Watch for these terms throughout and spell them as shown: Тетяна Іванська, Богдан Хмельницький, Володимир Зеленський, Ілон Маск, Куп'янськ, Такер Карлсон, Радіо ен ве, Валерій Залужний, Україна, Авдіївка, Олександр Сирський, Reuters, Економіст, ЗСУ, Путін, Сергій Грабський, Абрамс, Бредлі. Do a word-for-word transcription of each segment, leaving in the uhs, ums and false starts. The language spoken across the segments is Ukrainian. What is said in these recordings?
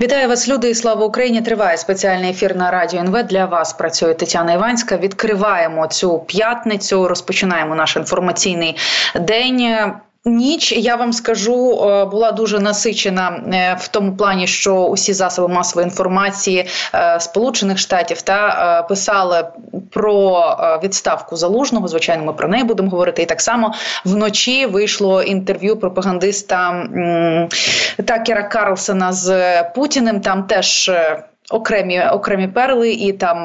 Вітаю вас, люди, і слава Україні! Триває спеціальний ефір на Радіо ен ве. Для вас працює Тетяна Іванська. Відкриваємо цю п'ятницю, розпочинаємо наш інформаційний день. Ніч, я вам скажу, була дуже насичена в тому плані, що усі засоби масової інформації Сполучених Штатів та писали про відставку Залужного. Звичайно, ми про неї будемо говорити. І так само вночі вийшло інтерв'ю пропагандиста Такера Карлсона з Путіним. Там теж Окремі окремі перли, і там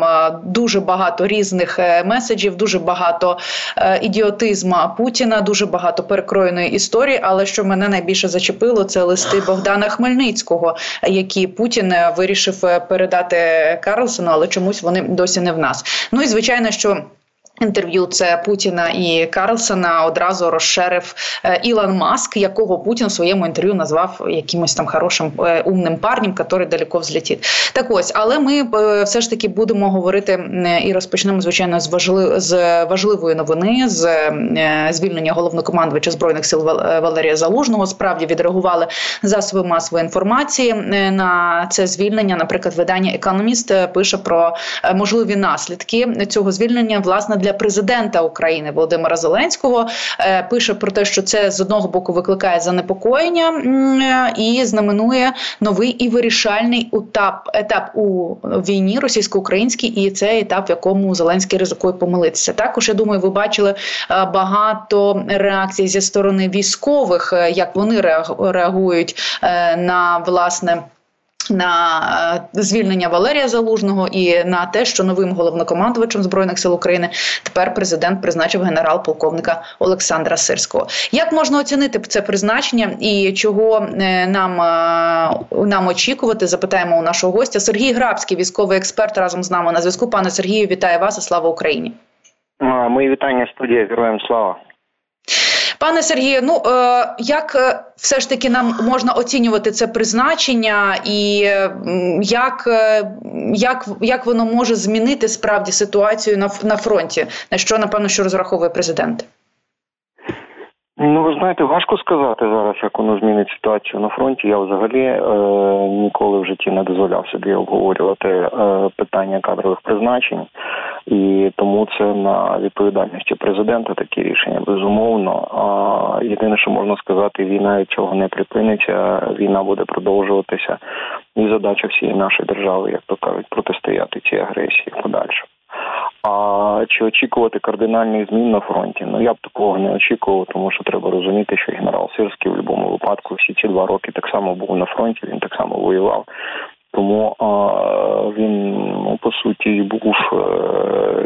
дуже багато різних меседжів, дуже багато ідіотизма Путіна, дуже багато перекроєної історії. Але що мене найбільше зачепило, це листи Богдана Хмельницького, які Путін вирішив передати Карлсону, але чомусь вони досі не в нас. Ну і звичайно, що інтерв'ю це Путіна і Карлсона одразу розшерив Ілон Маск, якого Путін в своєму інтерв'ю назвав якимось там хорошим, умним парнем, який далеко взлетить. Так ось, але ми все ж таки будемо говорити і розпочнемо, звичайно, з, важли... з важливої новини, з звільнення головнокомандувача Збройних сил Валерія Залужного. Справді відреагували засоби масової інформації на це звільнення. Наприклад, видання «Економіст» пише про можливі наслідки цього звільнення, власне, для президента України Володимира Зеленського. Пише про те, що це з одного боку викликає занепокоєння і знаменує новий і вирішальний етап, етап у війні російсько-українській, і це етап, в якому Зеленський ризикує помилитися. Також, я думаю, ви бачили багато реакцій зі сторони військових, як вони реагують на, власне, на звільнення Валерія Залужного і на те, що новим головнокомандувачем Збройних сил України тепер президент призначив генерал-полковника Олександра Сирського. Як можна оцінити це призначення і чого нам, нам очікувати, запитаємо у нашого гостя. Сергій Грабський, військовий експерт, разом з нами на зв'язку. Пане Сергію, вітаю вас і слава Україні! Мої вітання, студія. Героям слава! Пане Сергію, ну як все ж таки нам можна оцінювати це призначення і як, як, як воно може змінити справді ситуацію на, на фронті? На що, напевно, що розраховує президент? Ну, ви знаєте, важко сказати зараз, як воно змінить ситуацію на фронті. Я взагалі е, ніколи в житті не дозволяв собі обговорювати е, питання кадрових призначень. І тому це на відповідальності президента такі рішення, безумовно. А єдине, що можна сказати, війна від цього не припиниться, війна буде продовжуватися. І задача всієї нашої держави, як то кажуть, протистояти цій агресії подальше. А чи очікувати кардинальних змін на фронті? Ну, я б такого не очікував, тому що треба розуміти, що генерал Сирський в будь-якому випадку всі ці два роки так само був на фронті, він так само воював. Тому а, він, ну, по суті, був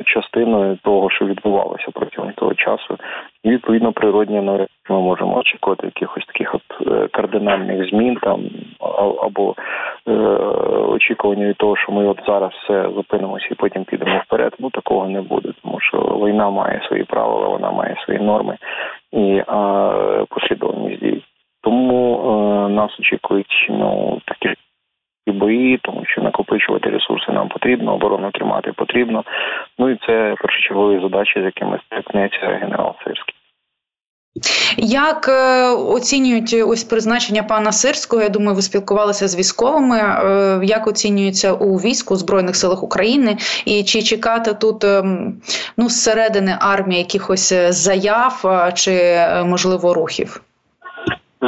частиною того, що відбувалося протягом того часу. І, відповідно, природні наразі ми можемо очікувати якихось таких от кардинальних змін там, або е, очікування від того, що ми от зараз все зупинимося і потім підемо вперед. Ну, такого не буде, тому що війна має свої правила, вона має свої норми і е, послідовність дій. Тому е, нас очікують, ну, такі і бої, тому що накопичувати ресурси нам потрібно, оборону тримати потрібно. Ну і це першочергові задачі, з якими стикнеться генерал Сирський. Як оцінюють ось призначення пана Сирського? Я думаю, ви спілкувалися з військовими. Як оцінюється у війську, у Збройних силах України? І чи чекати тут, ну, зсередини армії якихось заяв чи, можливо, рухів?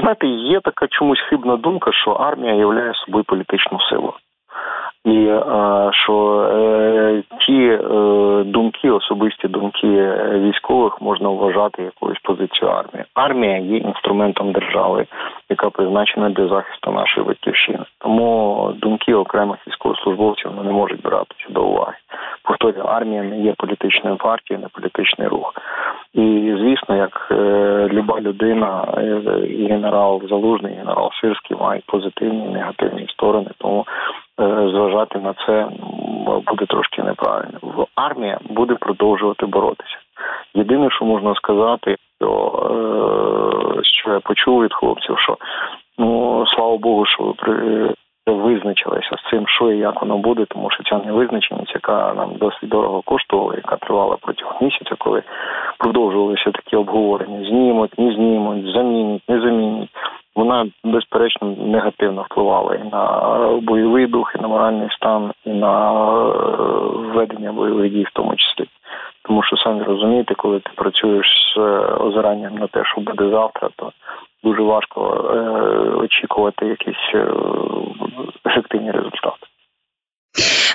Знаєте, є така чомусь хибна думка, що армія являє собою політичну силу. І е, що е, ті е, думки, особисті думки військових можна вважати якоюсь позицією армії. Армія є інструментом держави, яка призначена для захисту нашої батьківщини. Тому думки окремих військовослужбовців не можуть братися до уваги. Повторю, армія не є політичною партією, не політичний рух. І, звісно, як е, люба людина, е, і генерал Залужний, і генерал Сирський мають позитивні і негативні сторони, тому зважати на це буде трошки неправильно. Армія буде продовжувати боротися. Єдине, що можна сказати, що, що я почув від хлопців, що, ну, слава Богу, що визначилися з цим, що і як воно буде, тому що ця невизначеність, яка нам досить дорого коштувала, яка тривала протягом місяця, коли продовжувалися такі обговорення, знімуть, не знімуть, замінять, не замінять. вона безперечно негативно впливала і на бойовий дух, і на моральний стан, і на ведення бойових дій в тому числі. Тому що, самі розумієте, коли ти працюєш з озиранням на те, що буде завтра, то дуже важко е, очікувати якісь е, ефективні результати.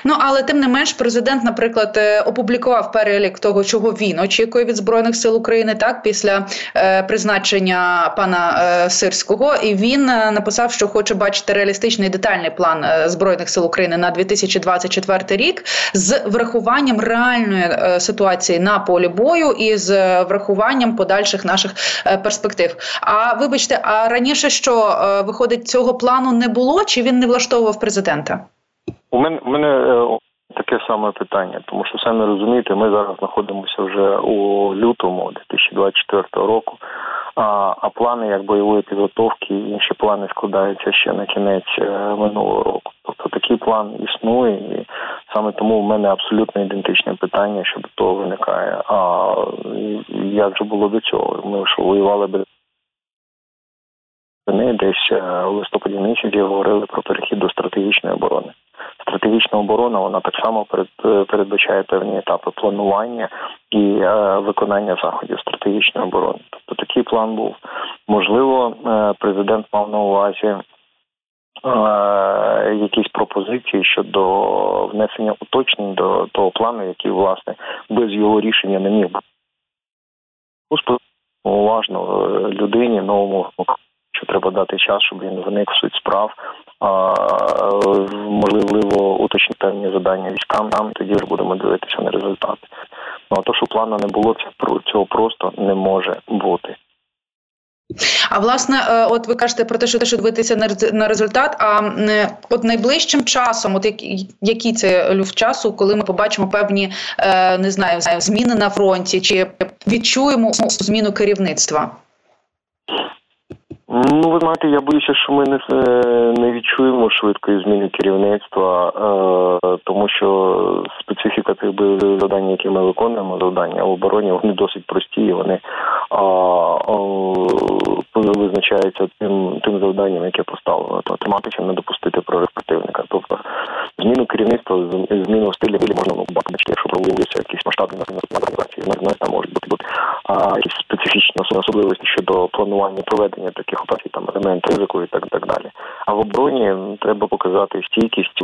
Ну, але тим не менш, президент, наприклад, опублікував перелік того, чого він очікує від Збройних сил України, так, після е, призначення пана е, Сирського. І він е, написав, що хоче бачити реалістичний детальний план е, Збройних сил України на дві тисячі двадцять четвертий рік з врахуванням реальної е, ситуації на полі бою і з врахуванням подальших наших е, перспектив. А вибачте, а раніше що, е, виходить, цього плану не було, чи він не влаштовував президента? У мене, у мене таке саме питання, тому що, самі розумієте, ми зараз знаходимося вже у лютому дві тисячі двадцять четвертого року, а, а плани як бойової підготовки і інші плани складаються ще на кінець минулого року. Тобто такий план існує, і саме тому у мене абсолютно ідентичне питання щодо того виникає. А як же було до цього? Ми що, воювали без... Вони десь у листопаді місяці говорили про перехід до стратегічної оборони. Стратегічна оборона, вона так само передбачає певні етапи планування і е, виконання заходів стратегічної оборони. Тобто такий план був. Можливо, е, президент мав на увазі е, якісь пропозиції щодо внесення уточнень до того плану, який, власне, без його рішення не міг бути. Уважно людині, новому, що треба дати час, щоб він вник в суть справ, а, можливо, уточнити певні завдання військам, а ми тоді вже будемо дивитися на результати. Ну, а то, що плану не було, цього просто не може бути. А власне, от ви кажете про те, що теж дивитися на результат, а от найближчим часом, от який це люфт часу, коли ми побачимо певні, не знаю, зміни на фронті, чи відчуємо зміну керівництва? Ну, ви знаєте, я боюся, що ми не, не відчуємо швидкої зміни керівництва, е, тому що специфіка тих бойових завдань, які ми виконуємо, завдання в обороні, вони досить прості, і вони е, е, визначаються тим, тим завданням, яке поставлено. Тобто тематично не допустити прорив противника. Тобто зміну керівництва, зміну стилю можна бачити, якщо проводиться якісь масштабні організації, там можуть бути, бути а, якісь специфічні особливості щодо планування проведення таких там елемент ризику і так, так далі. А в обороні треба показати стійкість,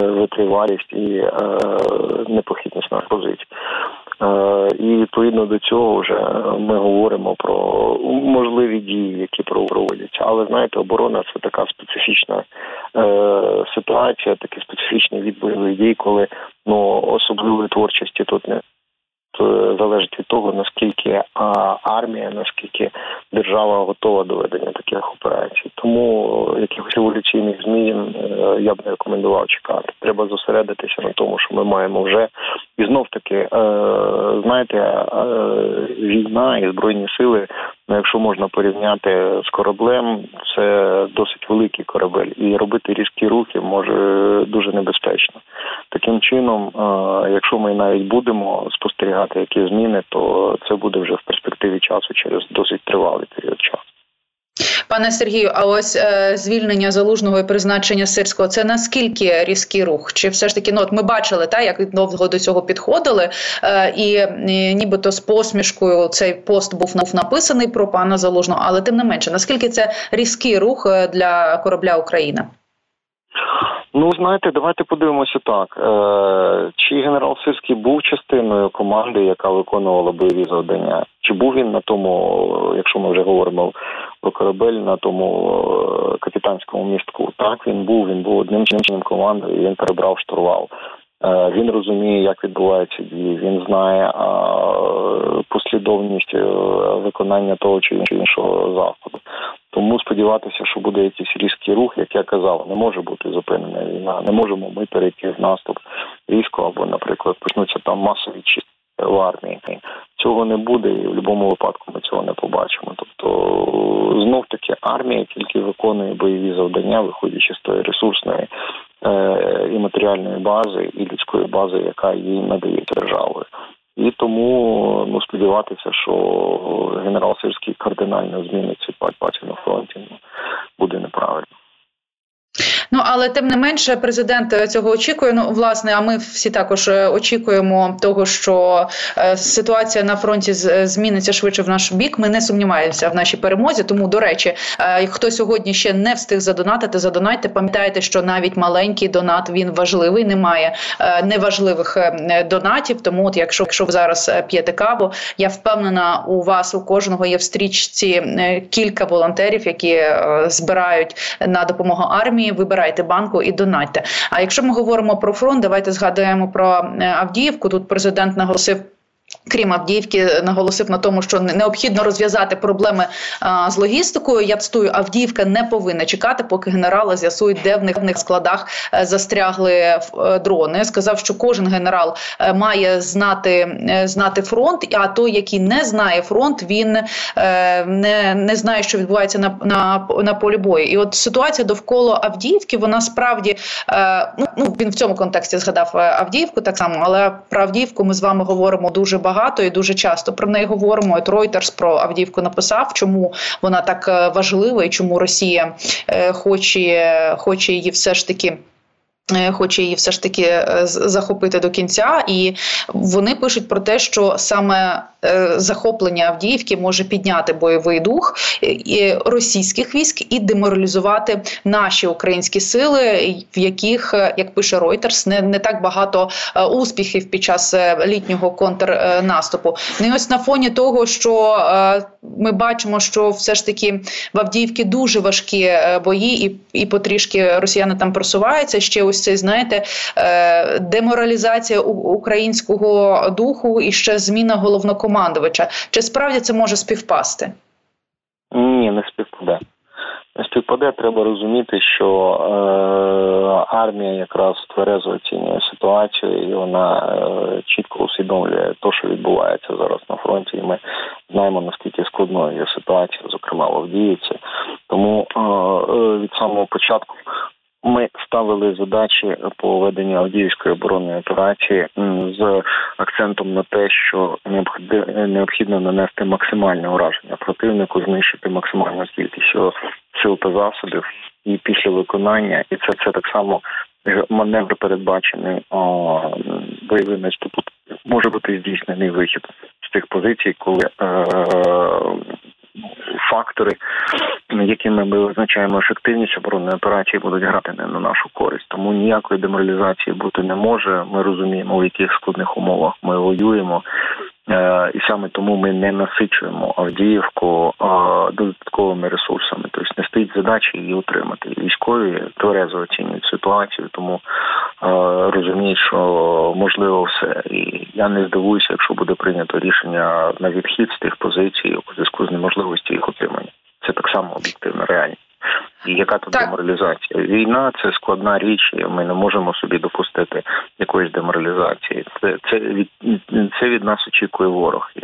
витривалість і е, непохитність наших позицій. Е, і відповідно до цього вже ми говоримо про можливі дії, які проводяться. Але, знаєте, оборона – це така специфічна е, ситуація, такі специфічні від бойових дій, коли ну, особливої творчості тут не залежить від того, наскільки армія, наскільки держава готова до ведення таких операцій. Тому якихось революційних змін я б не рекомендував чекати. Треба зосередитися на тому, що ми маємо вже. І знов-таки, знаєте, війна і Збройні сили, якщо можна порівняти з кораблем, це досить великий корабель. І робити різкі рухи може дуже небезпечно. Таким чином, якщо ми навіть будемо спостерігати які зміни, то це буде вже в перспективі часу через досить тривалий період часу. Пане Сергію, а ось е, звільнення Залужного і призначення Сирського – це наскільки різкий рух? Чи все ж таки, ну от ми бачили, та, як довго до цього підходили, е, і, і нібито з посмішкою цей пост був написаний про пана Залужного, але тим не менше, наскільки це різкий рух для корабля «Україна»? Ну, знаєте, давайте подивимося так. Чи генерал Сирський був частиною команди, яка виконувала бойові завдання? Чи був він на тому, якщо ми вже говоримо про корабель, на тому капітанському містку? Так, він був, він був одним членом команди, і він перебрав штурвал. Він розуміє, як відбуваються дії, він знає послідовність виконання того чи іншого заходу. Тому сподіватися, що буде якийсь різкий рух, як я казав, не може бути зупинена війна, не можемо ми перейти в наступ різко або, наприклад, почнуться там масові чистки в армії. Цього не буде і в будь-якому випадку ми цього не побачимо. Тобто, знов-таки, армія тільки виконує бойові завдання, виходячи з тої ресурсної е- і матеріальної бази, і людської бази, яка їй надається державою. І тому ну, сподіватися, що генерал Сирський кардинально змінить цю ситуацію на фронті, але тим не менше президент цього очікує. Ну, власне, а ми всі також очікуємо того, що ситуація на фронті зміниться швидше в наш бік. Ми не сумніваємося в нашій перемозі. Тому, до речі, хто сьогодні ще не встиг задонатити, задонайте. Пам'ятайте, що навіть маленький донат, він важливий. Немає неважливих донатів. Тому от якщо, якщо ви зараз п'єте каву, я впевнена, у вас у кожного є в стрічці кілька волонтерів, які збирають на допомогу армії. Вибирайте банку і донатьте. А якщо ми говоримо про фронт, давайте згадаємо про Авдіївку. Тут президент наголосив, крім Авдіївки, наголосив на тому, що необхідно розв'язати проблеми а, з логістикою. Я цитую, Авдіївка не повинна чекати, поки генерали з'ясують, де в них, в них складах застрягли дрони. Сказав, що кожен генерал має знати, знати фронт, а той, який не знає фронт, він е, не, не знає, що відбувається на, на, на полі бою. І от ситуація довкола Авдіївки, вона справді, е, ну, він в цьому контексті згадав Авдіївку так само, але про Авдіївку ми з вами говоримо дуже багато. Багато і дуже часто про неї говоримо. От Reuters про Авдіївку написав, чому вона так важлива і чому Росія е, хоче, хоче її все ж таки хоче її все ж таки захопити до кінця. І вони пишуть про те, що саме захоплення Авдіївки може підняти бойовий дух російських військ і деморалізувати наші українські сили, в яких, як пише Reuters, не, не так багато успіхів під час літнього контрнаступу. І ось на фоні того, що ми бачимо, що все ж таки в Авдіївці дуже важкі бої і, і потрішки росіяни там просуваються, ще ось це, знаєте, деморалізація українського духу і ще зміна головнокомандувача. Чи справді це може співпасти? Ні, не співпаде. Не співпаде, треба розуміти, що е, армія якраз тверезо оцінює ситуацію і вона е, чітко усвідомлює те, що відбувається зараз на фронті. І ми знаємо, наскільки складною є ситуація, зокрема в Авдіївці. Тому е, від самого початку ми ставили задачі по веденню Авдіївської оборонної операції з акцентом на те, що необхідно нанести максимальне ураження противнику, знищити максимальну кількість його сил та засобів і після виконання. І це, це так само маневр, передбачений бойовими статутами, може бути здійснений вихід з тих позицій, коли е- фактори, якими ми визначаємо ефективність оборонної операції, будуть грати не на нашу користь. Тому ніякої деморалізації бути не може. Ми розуміємо, в яких складних умовах ми воюємо. І саме тому ми не насичуємо Авдіївку додатковими ресурсами. Тобто не стоїть задачі її утримати. Військові тверезо оцінюють ситуацію, тому розуміють, що можливо все. І я не здивуюся, якщо буде прийнято рішення на відхід з тих позицій у зв'язку з неможливості їх отримання. Це так само об'єктивна реальність. І яка тут деморалізація? Війна – це складна річ, і ми не можемо собі допустити якоїсь деморалізації. Це, це, від, це від нас очікує ворог, і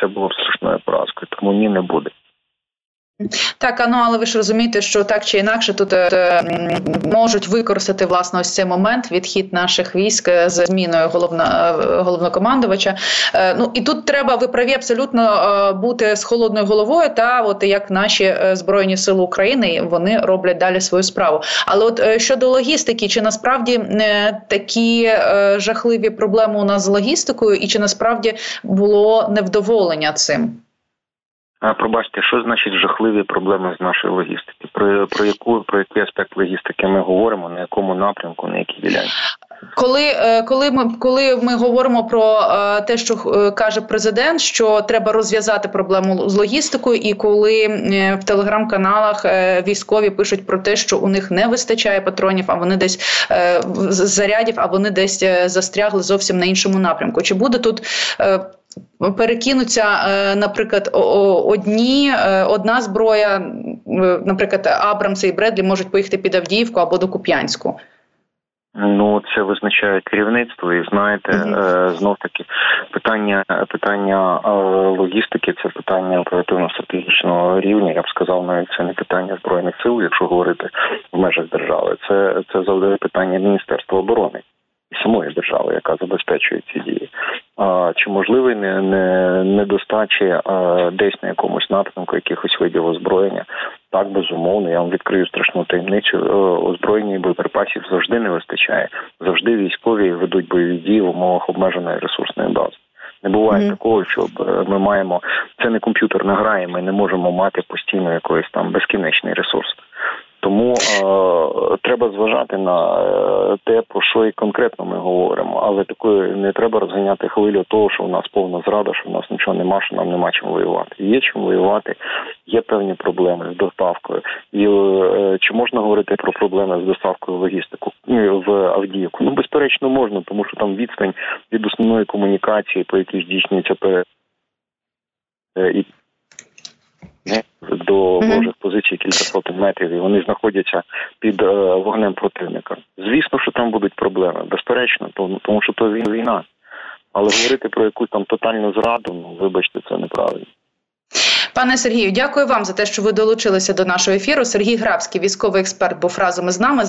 це було страшною поразкою, тому ні, не буде. Так, ну, але ви ж розумієте, що так чи інакше тут е, можуть використати, власне, ось цей момент, відхід наших військ з зміною головна, головнокомандувача. Е, ну, і тут треба, ви праві, абсолютно е, бути з холодною головою, та от як наші Збройні Сили України, вони роблять далі свою справу. Але от е, щодо логістики, чи насправді е, такі е, жахливі проблеми у нас з логістикою, і чи насправді було невдоволення цим? Пробачте, що значить жахливі проблеми з нашої логістики? Про, про, яку, про який аспект логістики ми говоримо, на якому напрямку, на якій ділянці? Коли, коли, ми, коли ми говоримо про те, що каже президент, що треба розв'язати проблему з логістикою, і коли в телеграм-каналах військові пишуть про те, що у них не вистачає патронів, а вони десь зарядів, а вони десь застрягли зовсім на іншому напрямку. Чи буде тут перекинуться, наприклад, одні, одна зброя, наприклад, Абрамси і Бредлі можуть поїхати під Авдіївку або до Куп'янську? Ну, це визначає керівництво, і знаєте, mm-hmm. знов таки питання питання логістики, це питання оперативно-стратегічного рівня. Я б сказав, навіть це не питання Збройних сил, якщо говорити в межах держави. Це це завдає питання Міністерства оборони і самої держави, яка забезпечує ці дії. А, чи можливі недостачі не, не десь на якомусь напрямку якихось видів озброєння, Так, безумовно, я вам відкрию страшну таємницю. Озброєння і боєприпасів завжди не вистачає. Завжди військові ведуть бойові дії в умовах обмеженої ресурсної бази. Не буває mm-hmm. такого, що ми маємо... Це не комп'ютерна гра, і ми не можемо мати постійно якийсь там безкінечний ресурс. Тому е, треба зважати на те, про що і конкретно ми говоримо. Але такої не треба розганяти хвилю того, що в нас повна зрада, що в нас нічого нема, що нам нема чим воювати. Є чим воювати, є певні проблеми з доставкою. І е, чи можна говорити про проблеми з доставкою в логістику в Авдіївку? Ну, безперечно, можна, тому що там відстань від основної комунікації, по якій здійснюється пере... і... до ворожих позицій кілька сотень метрів, і вони знаходяться під е, вогнем противника. Звісно, що там будуть проблеми, безперечно, тому, тому що то війна. Але говорити про якусь там тотальну зраду, ну, вибачте, це неправильно. Пане Сергію, дякую вам за те, що ви долучилися до нашого ефіру. Сергій Грабський, військовий експерт, був разом із нами.